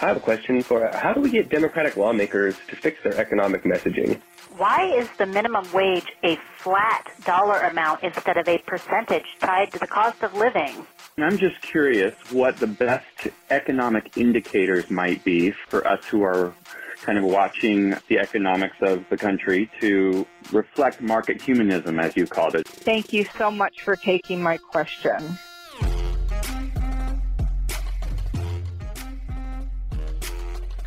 I have a question for how do we get Democratic lawmakers to fix their economic messaging? Why is the minimum wage a flat dollar amount instead of a percentage tied to the cost of living? I'm just curious what the best economic indicators might be for us who are kind of watching the economics of the country to reflect market humanism, as you called it. Thank you so much for taking my question.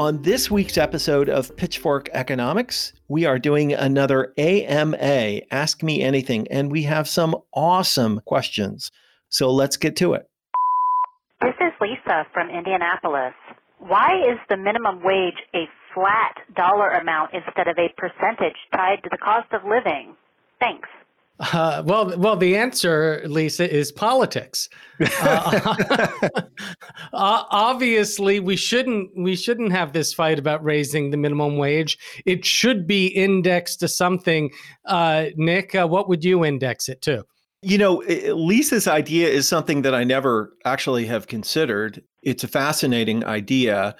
On this week's episode of Pitchfork Economics, we are doing another AMA, Ask Me Anything, and we have some awesome questions. So let's get to it. This is Lisa from Indianapolis. Why is the minimum wage a flat dollar amount instead of a percentage tied to the cost of living? Thanks. Well, the answer, Lisa, is politics. Obviously, we shouldn't have this fight about raising the minimum wage. It should be indexed to something. Nick, what would you index it to? You know, Lisa's idea is something that I never actually have considered. It's a fascinating idea.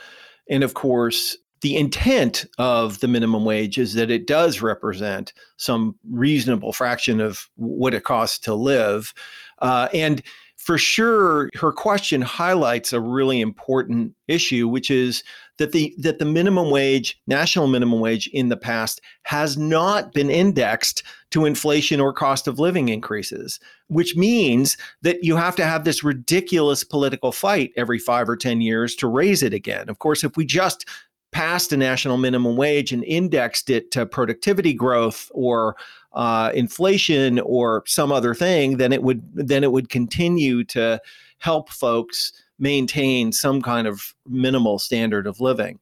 And of course, the intent of the minimum wage is that it does represent some reasonable fraction of what it costs to live. And for sure, her question highlights a really important issue, which is that the minimum wage, national minimum wage in the past has not been indexed to inflation or cost of living increases, which means that you have to have this ridiculous political fight every 5 or 10 years to raise it again. Of course, if we just passed a national minimum wage and indexed it to productivity growth or inflation or some other thing, then it would continue to help folks maintain some kind of minimal standard of living.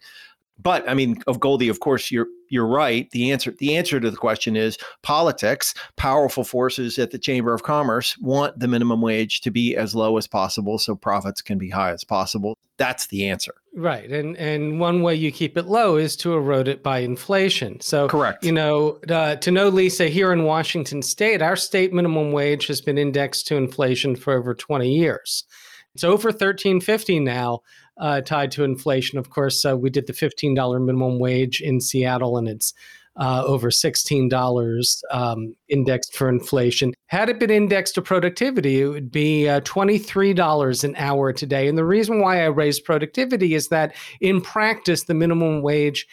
But I mean, Goldie, of course, you're right. The answer to the question is politics. Powerful forces at the Chamber of Commerce want the minimum wage to be as low as possible so profits can be high as possible. That's the answer. Right. And one way you keep it low is to erode it by inflation. So, correct. You know, to know, Lisa, here in Washington state, our state minimum wage has been indexed to inflation for over 20 years. It's over $13.50 now. Tied to inflation. Of course, we did the $15 minimum wage in Seattle, and it's over $16 indexed for inflation. Had it been indexed to productivity, it would be $23 an hour today. And the reason why I raised productivity is that in practice, the minimum wage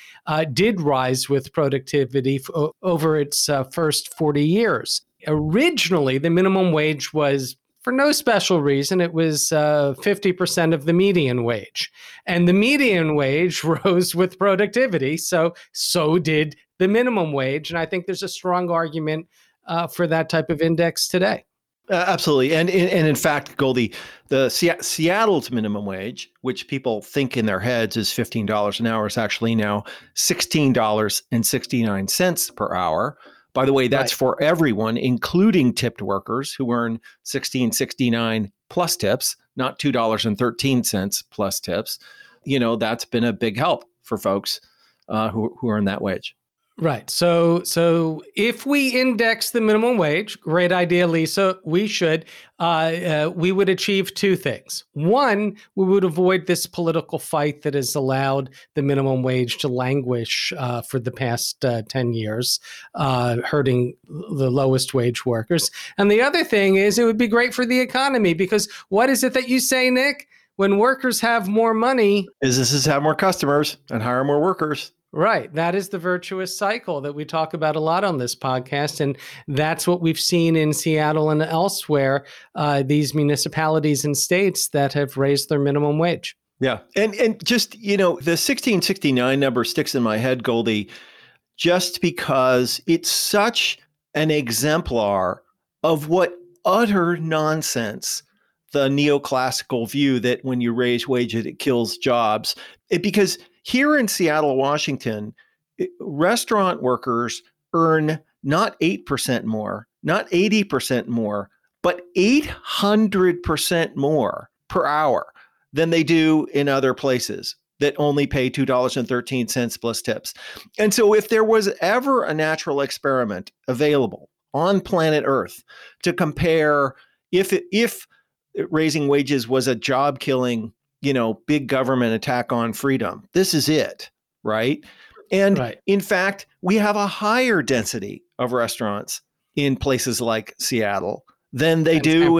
did rise with productivity over its first 40 years. Originally, the minimum wage was, for no special reason, it was 50% of the median wage. And the median wage rose with productivity, so did the minimum wage. And I think there's a strong argument for that type of index today. Absolutely. And in fact, Goldie, the Seattle's minimum wage, which people think in their heads is $15 an hour, is actually now $16.69 per hour. By the way, that's right for everyone, including tipped workers who earn $16.69 plus tips, not $2.13 plus tips. You know, that's been a big help for folks who earn that wage. Right. So if we index the minimum wage, great idea, Lisa, we would achieve two things. One, we would avoid this political fight that has allowed the minimum wage to languish for the past 10 years, hurting the lowest wage workers. And the other thing is it would be great for the economy, because what is it that you say, Nick? When workers have more money, businesses have more customers and hire more workers. Right. That is the virtuous cycle that we talk about a lot on this podcast. And that's what we've seen in Seattle and elsewhere, these municipalities and states that have raised their minimum wage. Yeah. And just, you know, the 1669 number sticks in my head, Goldie, just because it's such an exemplar of what utter nonsense the neoclassical view that when you raise wages, it kills jobs. Because Here in Seattle, Washington, restaurant workers earn not 8% more, not 80% more, but 800% more per hour than they do in other places that only pay $2.13 plus tips. And so if there was ever a natural experiment available on planet Earth to compare if raising wages was a job killing, you know, big government attack on freedom, this is it, right? And in fact, we have a higher density of restaurants in places like Seattle than they do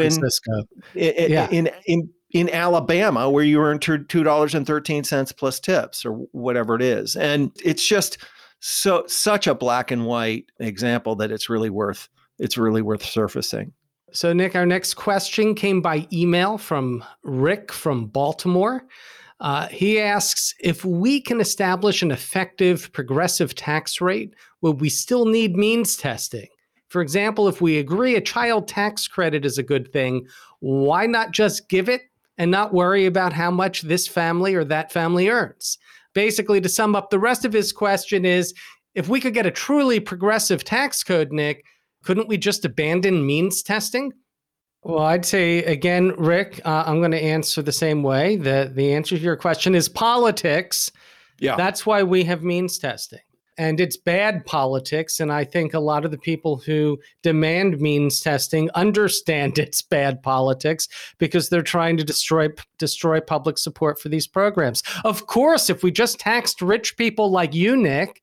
in Alabama, where you earn $2.13 plus tips or whatever it is. And it's just such a black and white example that it's really worth surfacing. So Nick, our next question came by email from Rick from Baltimore. He asks, if we can establish an effective progressive tax rate, will we still need means testing? For example, if we agree a child tax credit is a good thing, why not just give it and not worry about how much this family or that family earns? Basically, to sum up, the rest of his question is, if we could get a truly progressive tax code, Nick, couldn't we just abandon means testing? Well, I'd say, again, Rick, I'm going to answer the same way. The answer to your question is politics. Yeah. That's why we have means testing. And it's bad politics. And I think a lot of the people who demand means testing understand it's bad politics because they're trying to destroy public support for these programs. Of course, if we just taxed rich people like you, Nick,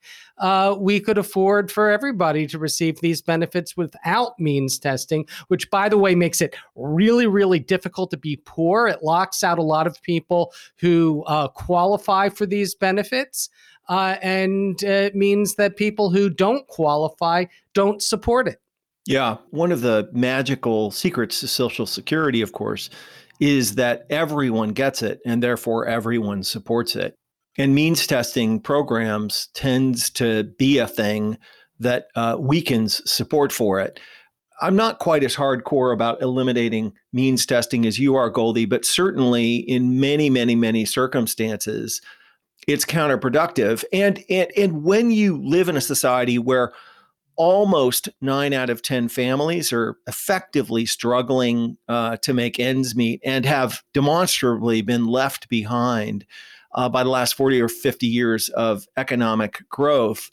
we could afford for everybody to receive these benefits without means testing, which, by the way, makes it really, really difficult to be poor. It locks out a lot of people who qualify for these benefits. And it means that people who don't qualify don't support it. Yeah. One of the magical secrets to Social Security, of course, is that everyone gets it and therefore everyone supports it. And means testing programs tends to be a thing that weakens support for it. I'm not quite as hardcore about eliminating means testing as you are, Goldie, but certainly in many, many, many circumstances, it's counterproductive. And when you live in a society where almost 9 out of 10 families are effectively struggling to make ends meet and have demonstrably been left behind by the last 40 or 50 years of economic growth,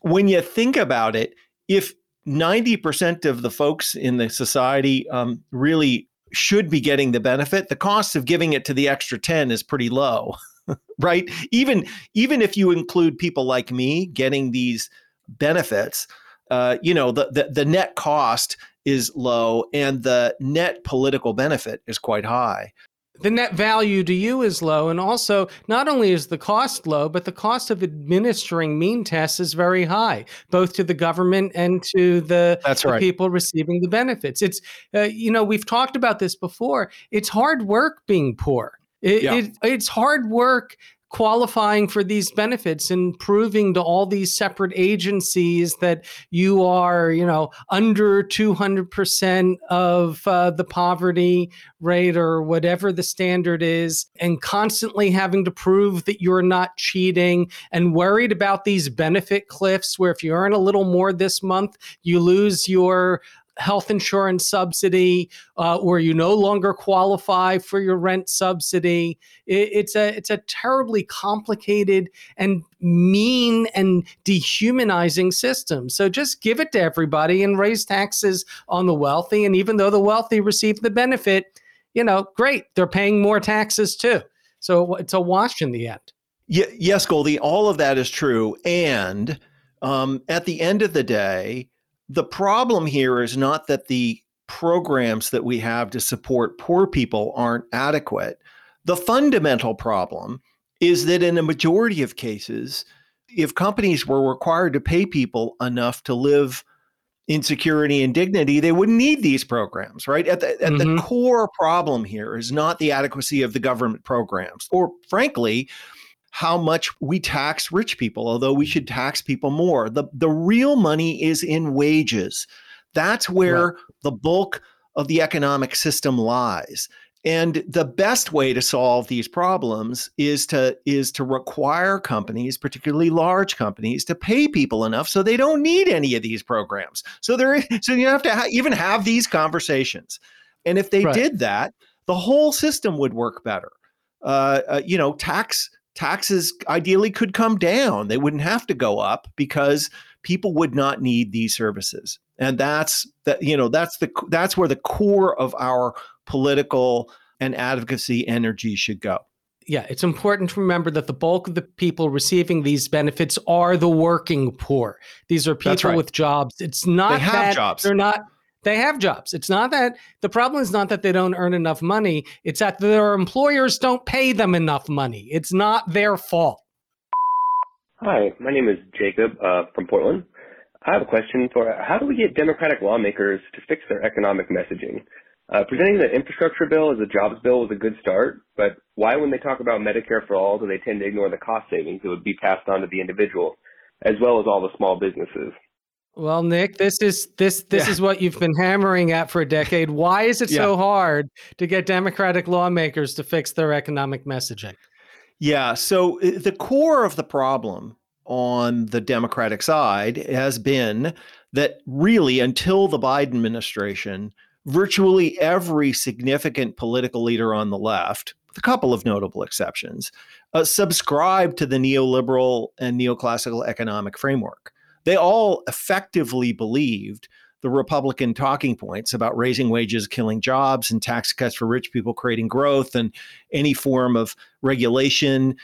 when you think about it, if 90% of the folks in the society really should be getting the benefit, the cost of giving it to the extra 10 is pretty low. Right? Even if you include people like me getting these benefits, the net cost is low and the net political benefit is quite high. The net value to you is low. And also, not only is the cost low, but the cost of administering mean tests is very high, both to the government and to the people receiving the benefits. It's, we've talked about this before. It's hard work being poor. It's hard work qualifying for these benefits and proving to all these separate agencies that you are, under 200% of the poverty rate or whatever the standard is, and constantly having to prove that you're not cheating and worried about these benefit cliffs where if you earn a little more this month, you lose your health insurance subsidy, or you no longer qualify for your rent subsidy. It's a terribly complicated and mean and dehumanizing system. So just give it to everybody and raise taxes on the wealthy. And even though the wealthy receive the benefit, great, they're paying more taxes too. So it's a wash in the end. Yes, Goldie, all of that is true. And at the end of the day, the problem here is not that the programs that we have to support poor people aren't adequate. The fundamental problem is that in a majority of cases, if companies were required to pay people enough to live in security and dignity, they wouldn't need these programs, right? At the core problem here is not the adequacy of the government programs, or frankly, how much we tax rich people, although we should tax people more. The real money is in wages. That's where the bulk of the economic system lies. And the best way to solve these problems is to require companies, particularly large companies, to pay people enough so they don't need any of these programs. So you have to even have these conversations. And if they did that, the whole system would work better. Taxes ideally could come down. They wouldn't have to go up because people would not need these services. And that's where the core of our political and advocacy energy should go. Yeah, it's important to remember that the bulk of the people receiving these benefits are the working poor. These are people with jobs. It's not that they have jobs. They have jobs. It's not that the problem is not that they don't earn enough money. It's that their employers don't pay them enough money. It's not their fault. Hi, my name is Jacob from Portland. I have a question for how do we get Democratic lawmakers to fix their economic messaging? Presenting the infrastructure bill as a jobs bill was a good start, but why when they talk about Medicare for all do they tend to ignore the cost savings that would be passed on to the individual, as well as all the small businesses? Well, Nick, this is what you've been hammering at for a decade. Why is it so hard to get Democratic lawmakers to fix their economic messaging? Yeah, so the core of the problem on the Democratic side has been that really until the Biden administration, virtually every significant political leader on the left, with a couple of notable exceptions, subscribed to the neoliberal and neoclassical economic framework. They all effectively believed the Republican talking points about raising wages, killing jobs, and tax cuts for rich people, creating growth, and any form of regulation,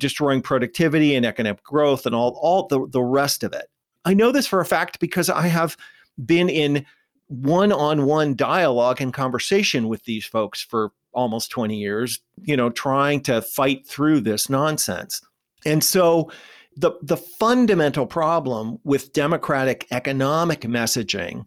destroying productivity and economic growth, and all the rest of it. I know this for a fact because I have been in one-on-one dialogue and conversation with these folks for almost 20 years, trying to fight through this nonsense. And so the fundamental problem with Democratic economic messaging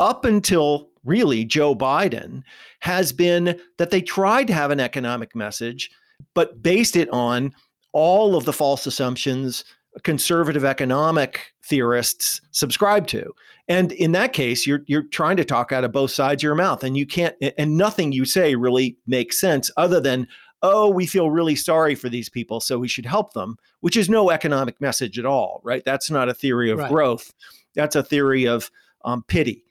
up until really Joe Biden has been that they tried to have an economic message, but based it on all of the false assumptions conservative economic theorists subscribe to. And in that case, you're trying to talk out of both sides of your mouth, and you can't, and nothing you say really makes sense other than, oh, we feel really sorry for these people, so we should help them, which is no economic message at all, right? That's not a theory of growth. That's a theory of pity,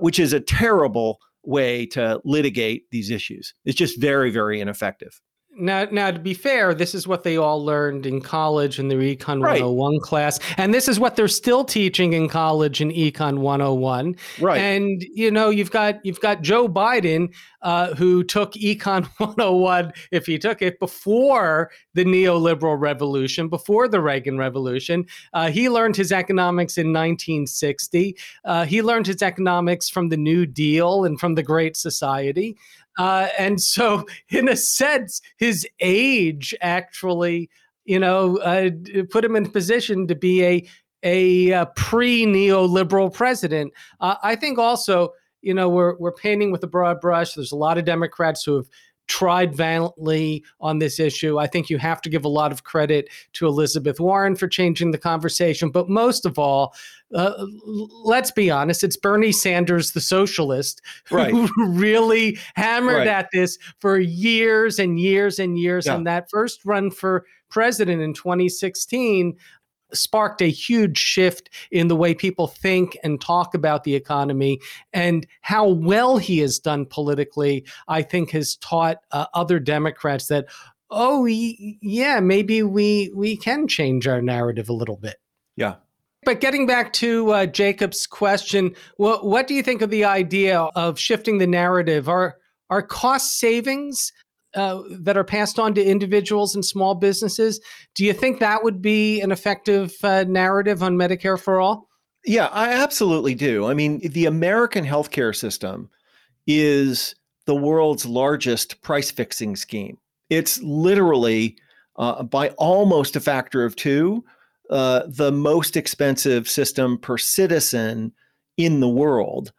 which is a terrible way to litigate these issues. It's just very, very ineffective. Now, to be fair, this is what they all learned in college in their Econ 101 class. And this is what they're still teaching in college in Econ 101. Right. And, you've got Joe Biden, who took Econ 101, if he took it, before the neoliberal revolution, before the Reagan Revolution. He learned his economics in 1960. He learned his economics from the New Deal and from the Great Society. And so, in a sense, his age actually, put him in position to be a pre-neoliberal president. I think also, we're painting with a broad brush. There's a lot of Democrats who have tried valiantly on this issue. I think you have to give a lot of credit to Elizabeth Warren for changing the conversation. But most of all, let's be honest, it's Bernie Sanders, the socialist, who really hammered at this for years and years and years. Yeah. And that first run for president in 2016 sparked a huge shift in the way people think and talk about the economy, and how well he has done politically, I think, has taught other Democrats that, maybe we can change our narrative a little bit. Yeah. But getting back to Jacob's question, what do you think of the idea of shifting the narrative? Are cost savings that are passed on to individuals and small businesses? Do you think that would be an effective narrative on Medicare for all? Yeah, I absolutely do. I mean, the American healthcare system is the world's largest price fixing scheme. It's literally, by almost a factor of 2, the most expensive system per citizen in the world.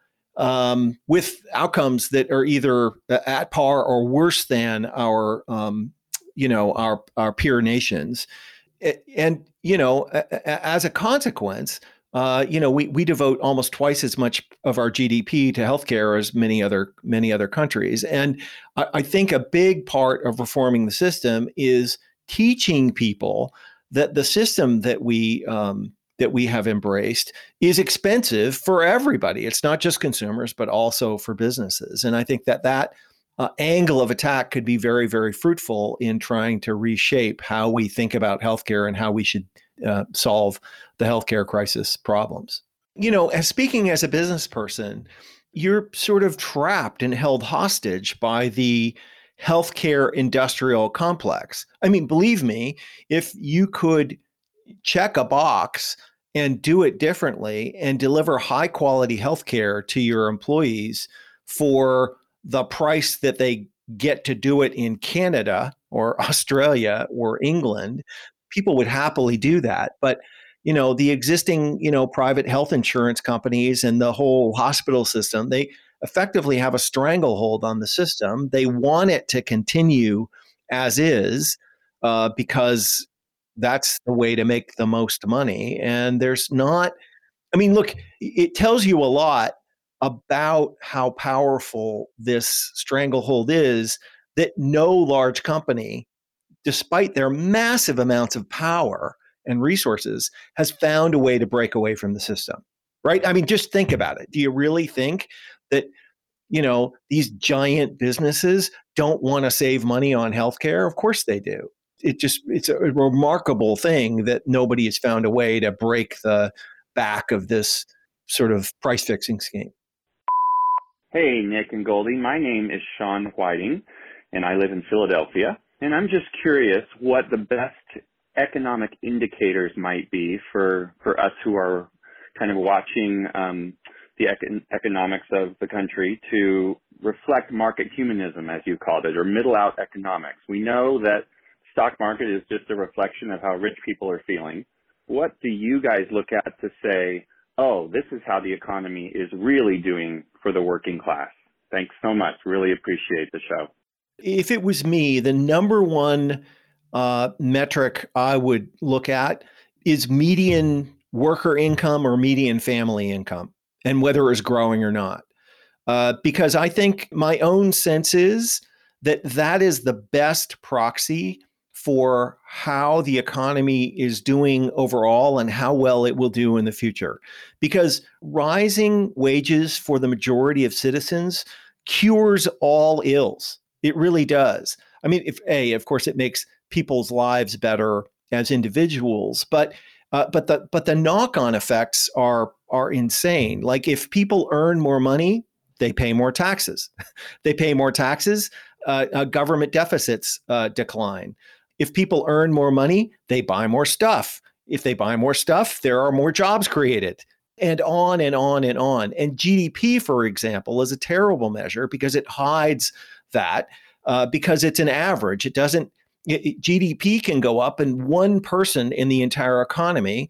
With outcomes that are either at par or worse than our peer nations. And, as a consequence, we devote almost twice as much of our GDP to healthcare as many other countries. And I think a big part of reforming the system is teaching people that the system that we have embraced is expensive for everybody. It's not just consumers, but also for businesses. And I think that angle of attack could be very, very fruitful in trying to reshape how we think about healthcare and how we should solve the healthcare crisis problems. You know, as speaking as a business person, you're sort of trapped and held hostage by the healthcare industrial complex. I mean, believe me, if you could check a box and do it differently and deliver high quality healthcare to your employees for the price that they get to do it in Canada or Australia or England, people would happily do that. But, you know, the existing, you know, private health insurance companies and the whole hospital system, they effectively have a stranglehold on the system. They want it to continue as is because that's the way to make the most money. And there's not, I mean, look, it tells you a lot about how powerful this stranglehold is that no large company, despite their massive amounts of power and resources, has found a way to break away from the system, right? I mean, just think about it. Do you really think that, you know, these giant businesses don't want to save money on healthcare? Of course they do. It's a remarkable thing that nobody has found a way to break the back of this sort of price fixing scheme. Hey, Nick and Goldie. My name is Sean Whiting, and I live in Philadelphia. And I'm just curious what the best economic indicators might be for us who are kind of watching the economics of the country to reflect market humanism, as you called it, or middle out economics. We know that stock market is just a reflection of how rich people are feeling. What do you guys look at to say, oh, this is how the economy is really doing for the working class? Thanks so much. Really appreciate the show. If it was me, the number one metric I would look at is median worker income or median family income and whether it's growing or not. Because I think my own sense is that is the best proxy for how the economy is doing overall and how well it will do in the future. Because rising wages for the majority of citizens cures all ills. It really does. I mean, of course, it makes people's lives better as individuals, but the knock-on effects are insane. Like if people earn more money, they pay more taxes. They pay more taxes. Government deficits decline. If people earn more money, they buy more stuff. If they buy more stuff, there are more jobs created, and on and on and on. And GDP, for example, is a terrible measure because it hides that, because it's an average. It doesn't, GDP can go up, and one person in the entire economy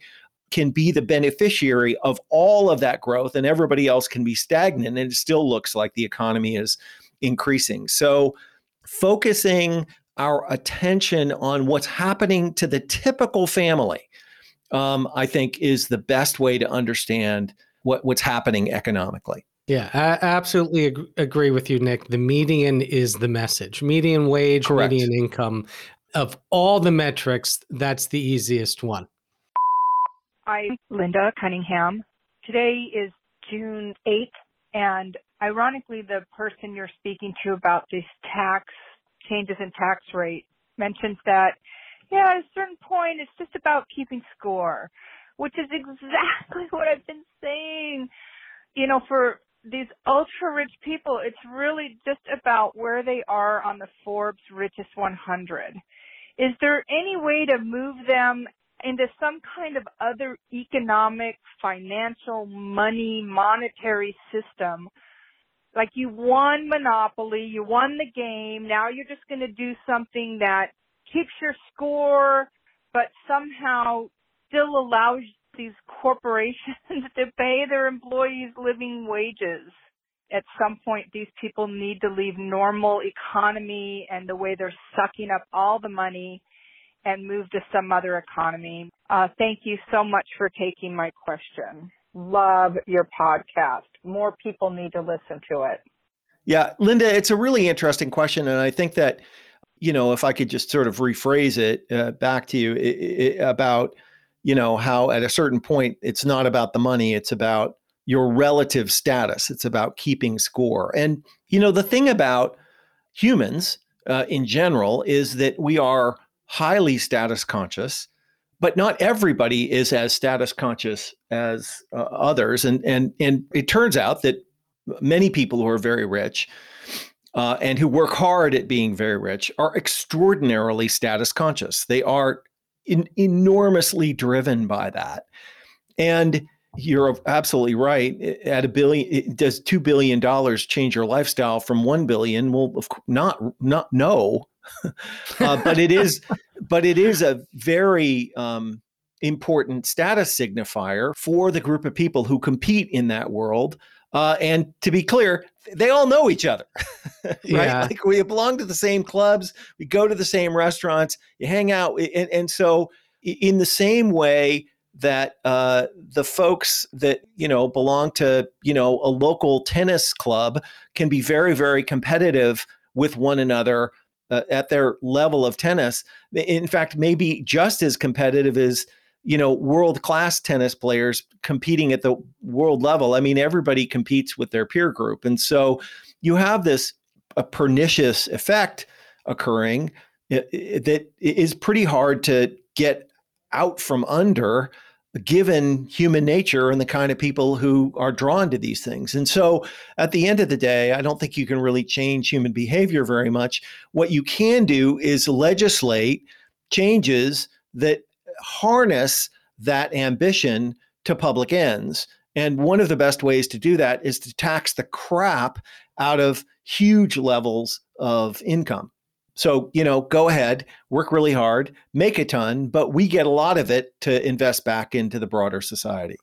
can be the beneficiary of all of that growth, and everybody else can be stagnant, and it still looks like the economy is increasing. So focusing our attention on what's happening to the typical family, I think, is the best way to understand what's happening economically. Yeah, I absolutely agree with you, Nick. The median is the message. Median wage, correct. Median income. Of all the metrics, that's the easiest one. I'm Linda Cunningham. Today is June 8th, and ironically, the person you're speaking to about these tax changes in tax rate mentions that, yeah, at a certain point, it's just about keeping score, which is exactly what I've been saying. You know, for these ultra-rich people, it's really just about where they are on the Forbes Richest 100. Is there any way to move them into some kind of other economic, financial, money, monetary system? Like you won Monopoly, you won the game, now you're just going to do something that keeps your score, but somehow still allows these corporations to pay their employees living wages. At some point, these people need to leave normal economy and the way they're sucking up all the money and move to some other economy. Thank you so much for taking my question. Love your podcast. More people need to listen to it. Yeah, Linda, it's a really interesting question. And I think that, you know, if I could just sort of rephrase it back to you about, you know, how at a certain point, it's not about the money, it's about your relative status. It's about keeping score. And, you know, the thing about humans in general is that we are highly status conscious, but not everybody is as status conscious as others. And it turns out that many people who are very rich and who work hard at being very rich are extraordinarily status conscious. They are enormously driven by that. And you're absolutely right. At does $2 billion change your lifestyle from $1 billion? Well, of course, not no, but it is a very important status signifier for the group of people who compete in that world. And to be clear, they all know each other, right? Yeah. Like we belong to the same clubs, we go to the same restaurants, you hang out. And so in the same way that the folks that, you know, belong to, you know, a local tennis club can be very, very competitive with one another at their level of tennis. In fact, maybe just as competitive as, you know, world-class tennis players competing at the world level. I mean, everybody competes with their peer group. And so you have this a pernicious effect occurring that is pretty hard to get out from under, given human nature and the kind of people who are drawn to these things. And so at the end of the day, I don't think you can really change human behavior very much. What you can do is legislate changes that harness that ambition to public ends. And one of the best ways to do that is to tax the crap out of huge levels of income. So, you know, go ahead, work really hard, make a ton, but we get a lot of it to invest back into the broader society.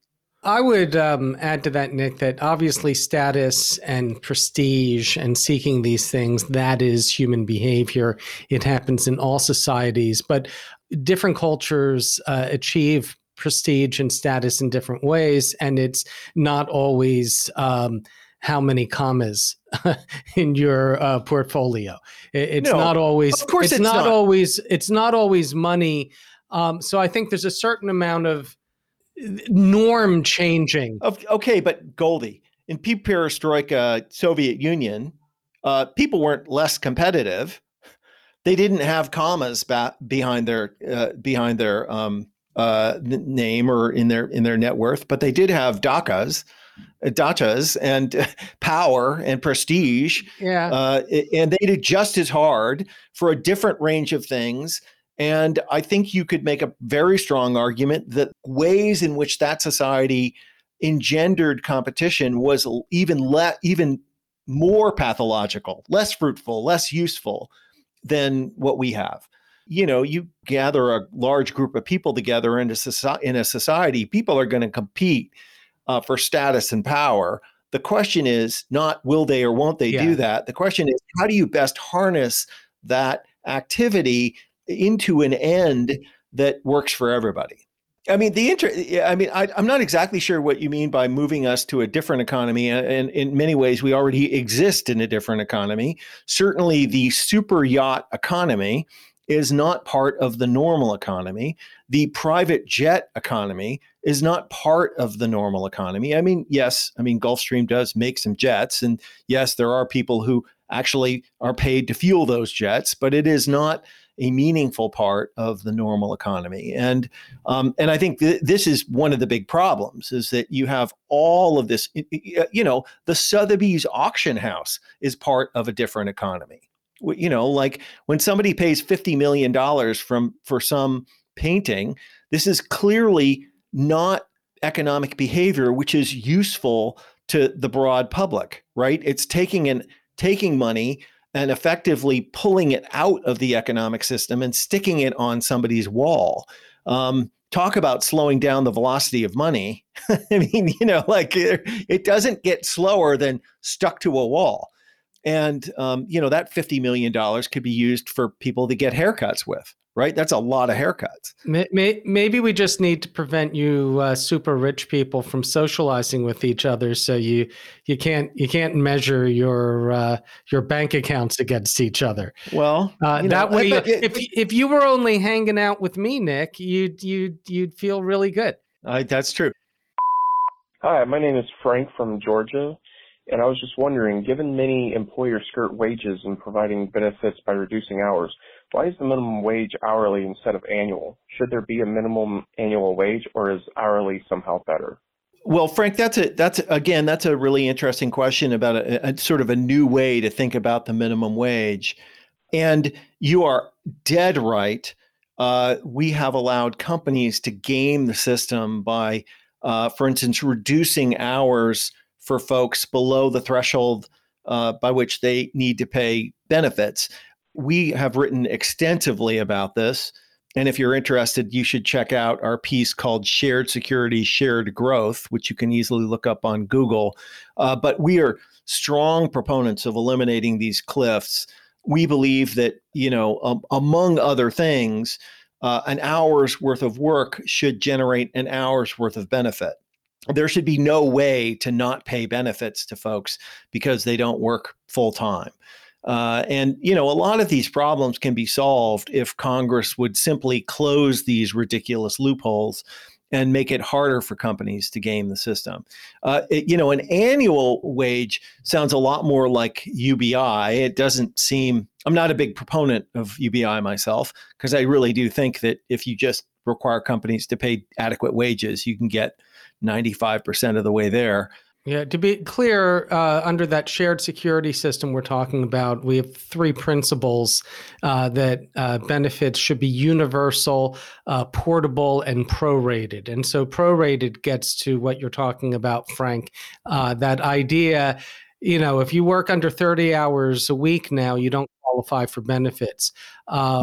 I would add to that, Nick, that obviously status and prestige and seeking these things, that is human behavior. It happens in all societies, but different cultures achieve prestige and status in different ways. And it's not always how many commas in your portfolio. It's not always, of course it's not always money. So I think there's a certain amount of norm changing. Okay, but Goldie, in perestroika Soviet Union, people weren't less competitive. They didn't have commas behind their name or in their net worth, but they did have dachas and power and prestige. Yeah. And they did just as hard for a different range of things. And I think you could make a very strong argument that ways in which that society engendered competition was even more pathological, less fruitful, less useful than what we have. You know, you gather a large group of people together in a society, people are going to compete for status and power. The question is not will they or won't they do that. The question is, how do you best harness that activity into an end that works for everybody? I mean, I'm not exactly sure what you mean by moving us to a different economy. And in many ways, we already exist in a different economy. Certainly, the super yacht economy is not part of the normal economy. The private jet economy is not part of the normal economy. I mean, yes, Gulfstream does make some jets. And yes, there are people who actually are paid to fuel those jets, but it is not a meaningful part of the normal economy. And I think this is one of the big problems, is that you have all of this, you know, the Sotheby's auction house is part of a different economy. You know, like when somebody pays $50 million for some painting, this is clearly not economic behavior, which is useful to the broad public, right? It's taking money and effectively pulling it out of the economic system and sticking it on somebody's wall. Talk about slowing down the velocity of money. I mean, you know, like it doesn't get slower than stuck to a wall. And, you know, that $50 million could be used for people to get haircuts with, right? That's a lot of haircuts. Maybe we just need to prevent you super rich people from socializing with each other, so you can't measure your bank accounts against each other. Well, that way, if you were only hanging out with me, Nick, you'd feel really good. That's true. Hi, my name is Frank from Georgia, and I was just wondering, given many employers skirt wages in providing benefits by reducing hours, why is the minimum wage hourly instead of annual? Should there be a minimum annual wage, or is hourly somehow better? Well, Frank, that's a really interesting question about a sort of a new way to think about the minimum wage. And you are dead right. We have allowed companies to game the system by, for instance, reducing hours for folks below the threshold by which they need to pay benefits. We have written extensively about this. And if you're interested, you should check out our piece called Shared Security, Shared Growth, which you can easily look up on Google. But we are strong proponents of eliminating these cliffs. We believe that, among other things, an hour's worth of work should generate an hour's worth of benefit. There should be no way to not pay benefits to folks because they don't work full time. And a lot of these problems can be solved if Congress would simply close these ridiculous loopholes and make it harder for companies to game the system. An annual wage sounds a lot more like UBI. It doesn't seem, I'm not a big proponent of UBI myself, because I really do think that if you just require companies to pay adequate wages, you can get 95% of the way there. Yeah, to be clear, under that shared security system we're talking about, we have three principles that benefits should be universal, portable, and prorated. And so prorated gets to what you're talking about, Frank. That idea, if you work under 30 hours a week now, you don't qualify for benefits,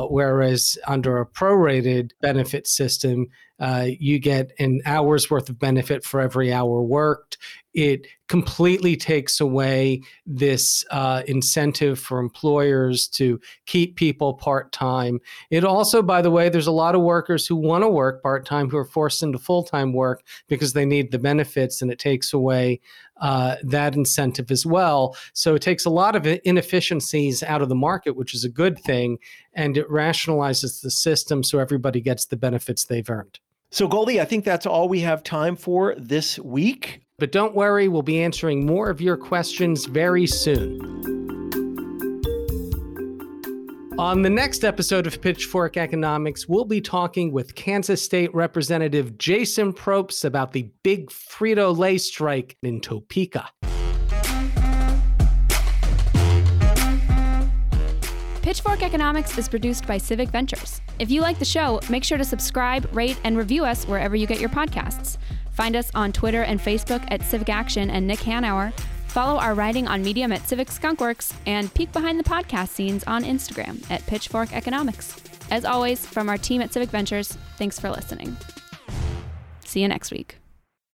whereas under a prorated benefit system, you get an hour's worth of benefit for every hour worked. It completely takes away this incentive for employers to keep people part-time. It also, by the way, there's a lot of workers who want to work part-time who are forced into full-time work because they need the benefits, and it takes away that incentive as well. So it takes a lot of inefficiencies out of the market, which is a good thing, and it rationalizes the system so everybody gets the benefits they've earned. So Goldie, I think that's all we have time for this week. But don't worry, we'll be answering more of your questions very soon. On the next episode of Pitchfork Economics, we'll be talking with Kansas State Representative Jason Probst about the big Frito-Lay strike in Topeka. Pitchfork Economics is produced by Civic Ventures. If you like the show, make sure to subscribe, rate, and review us wherever you get your podcasts. Find us on Twitter and Facebook at Civic Action and Nick Hanauer. Follow our writing on Medium at Civic Skunkworks, and peek behind the podcast scenes on Instagram at Pitchfork Economics. As always, from our team at Civic Ventures, thanks for listening. See you next week.